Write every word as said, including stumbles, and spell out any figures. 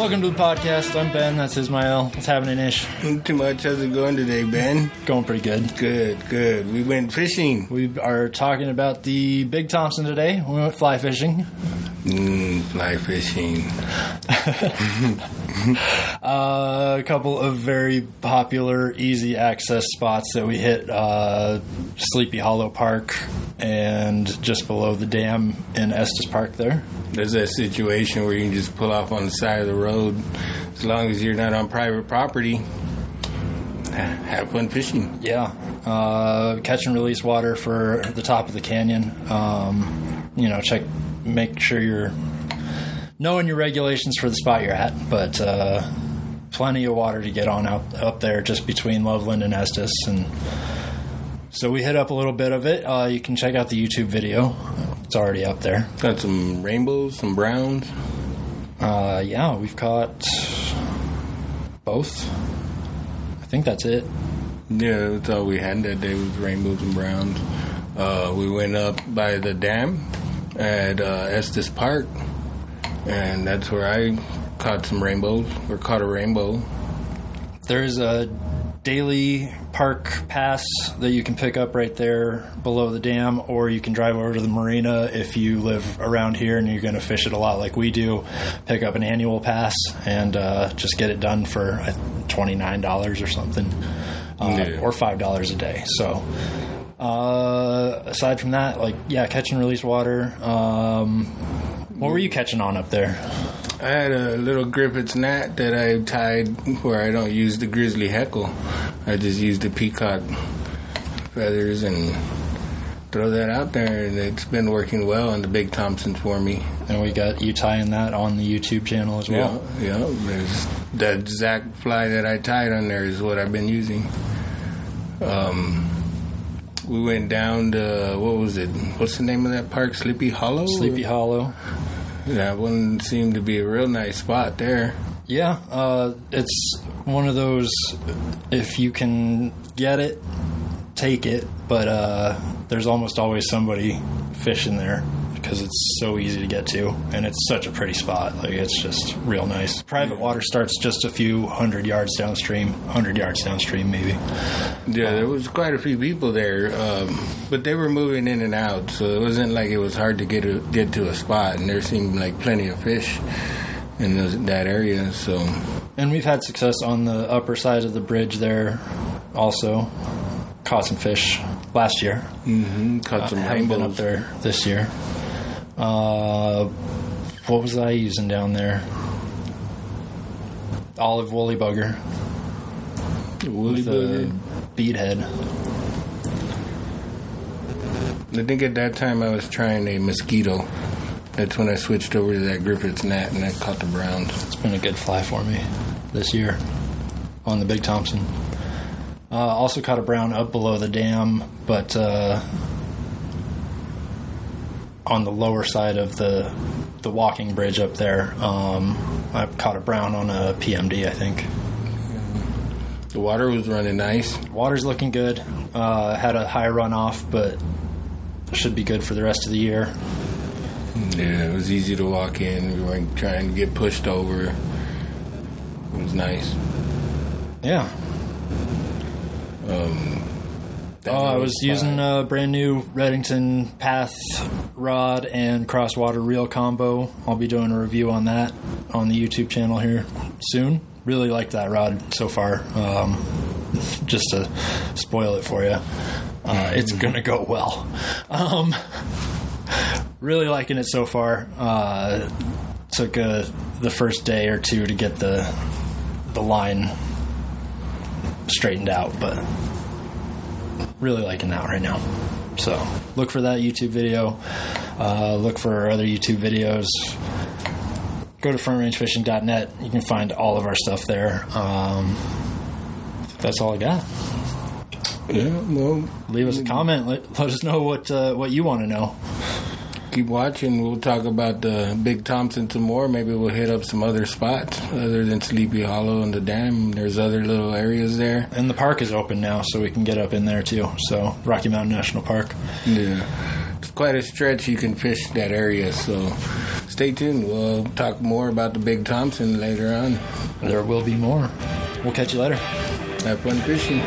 Welcome to the podcast. I'm Ben. That's Ismael. What's happening, Ish? Not too much. How's it going today, Ben? Going pretty good. Good, good. We went fishing. We are talking about the Big Thompson today. We went fly fishing. Mm, fly fishing. uh, a couple of very popular, easy access spots that we hit. Uh, Sleepy Hollow Park and just below the dam in Estes Park there. There's that situation where you can just pull off on the side of the road. As long as you're not on private property, have fun fishing. Yeah. Uh, catch and release water for the top of the canyon. Um, you know, check... Make sure you're knowing your regulations for the spot you're at, but uh, plenty of water to get on out up there just between Loveland and Estes. And so we hit up a little bit of it. Uh, you can check out the YouTube video. It's already up there. Got some rainbows, some browns. Uh, yeah, we've caught both. I think that's it. Yeah, that's all we had that day was rainbows and browns. Uh, we went up by the dam at uh, Estes Park, and that's where I caught some rainbows, or caught a rainbow. There's a daily park pass that you can pick up right there below the dam, or you can drive over to the marina if you live around here and you're going to fish it a lot like we do. Pick up an annual pass and uh, just get it done for twenty-nine dollars or something, uh, yeah. or five dollars a day. So... Uh, aside from that, like, yeah, catch and release water. Um, what were you catching on up there? I had a little Griffiths Gnat that I tied where I don't use the grizzly heckle. I just use the peacock feathers and throw that out there, and it's been working well on the Big Thompson for me. And we got you tying that on the YouTube channel as well. Yeah, yeah. There's that exact fly that I tied on there is what I've been using. Um... We went down to, what was it? What's the name of that park? Sleepy Hollow? Sleepy Hollow. That one seemed to be a real nice spot there. Yeah. Uh, it's one of those, if you can get it, take it. But uh, there's almost always somebody fishing there because it's so easy to get to. And it's such a pretty spot. Like, it's just real nice. Private water starts just a few hundred yards downstream. Hundred yards downstream, maybe. Yeah, there was quite a few people there, um, but they were moving in and out, so it wasn't like it was hard to get a, get to a spot, and there seemed like plenty of fish in those, that area. So, and we've had success on the upper side of the bridge there also. Caught some fish last year. Mm-hmm. Caught some uh, rainbows. Haven't been up there this year. Uh, what was I using down there? Olive woolly bugger. Woolly bugger. Beadhead. I think at that time I was trying a mosquito. That's when I switched over to that Griffiths Gnat and I caught the browns. It's been a good fly for me this year on the Big Thompson. Uh, also caught a brown up below the dam, but uh, on the lower side of the the walking bridge up there, um, I caught a brown on a P M D, I think. The water was running nice. Water's looking good. Uh, had a high runoff, but should be good for the rest of the year. Yeah, it was easy to walk in. We weren't trying to get pushed over. It was nice. Yeah. Um, oh, I was spot. using a brand new Reddington Path rod and Crosswater reel combo. I'll be doing a review on that on the YouTube channel here soon. Really like that rod so far. Um, just to spoil it for you, uh, it's gonna go well. Um, really liking it so far. Uh, took a, the first day or two to get the the line straightened out, but really liking that right now. So look for that YouTube video. Uh, look for other YouTube videos. Go to front range fishing dot net. You can find all of our stuff there. Um, that's all I got. Yeah, well, leave us a comment. Let, let us know what uh, what you want to know. Keep watching. We'll talk about the Big Thompson some more. Maybe we'll hit up some other spots other than Sleepy Hollow and the dam. There's other little areas there. And the park is open now, so we can get up in there too. So Rocky Mountain National Park. Yeah. quite a stretch you can fish that area. So stay tuned. We'll talk more about the Big Thompson later on. There will be more. We'll catch you later. Have fun fishing.